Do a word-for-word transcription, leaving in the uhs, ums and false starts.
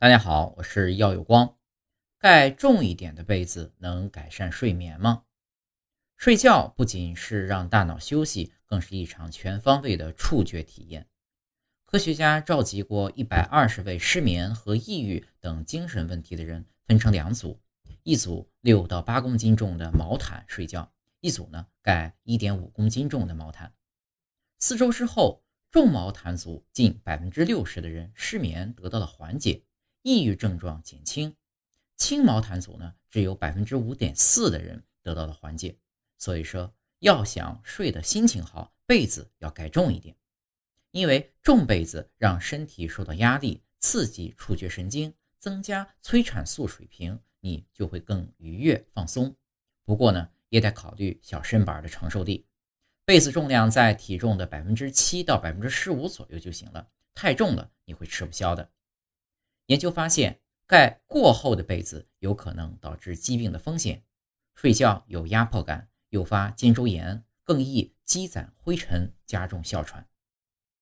大家好，我是耀有光。盖重一点的被子能改善睡眠吗？睡觉不仅是让大脑休息，更是一场全方位的触觉体验。科学家召集过一百二十位失眠和抑郁等精神问题的人，分成两组，一组六到八公斤重的毛毯睡觉，一组呢盖 一点五 公斤重的毛毯。四周之后，重毛毯组近 百分之六十 的人失眠得到了缓解，抑郁症状减轻。轻毛毯组呢，只有 百分之五点四 的人得到了缓解。所以说，要想睡得心情好，被子要盖重一点。因为重被子让身体受到压力，刺激触觉神经，增加催产素水平，你就会更愉悦放松。不过呢，也得考虑小身板的承受力。被子重量在体重的 百分之七到百分之十五 左右就行了，太重了你会吃不消的。研究发现，盖过厚的被子有可能导致疾病的风险。睡觉有压迫感，诱发肩周炎，更易积攒灰尘，加重哮喘。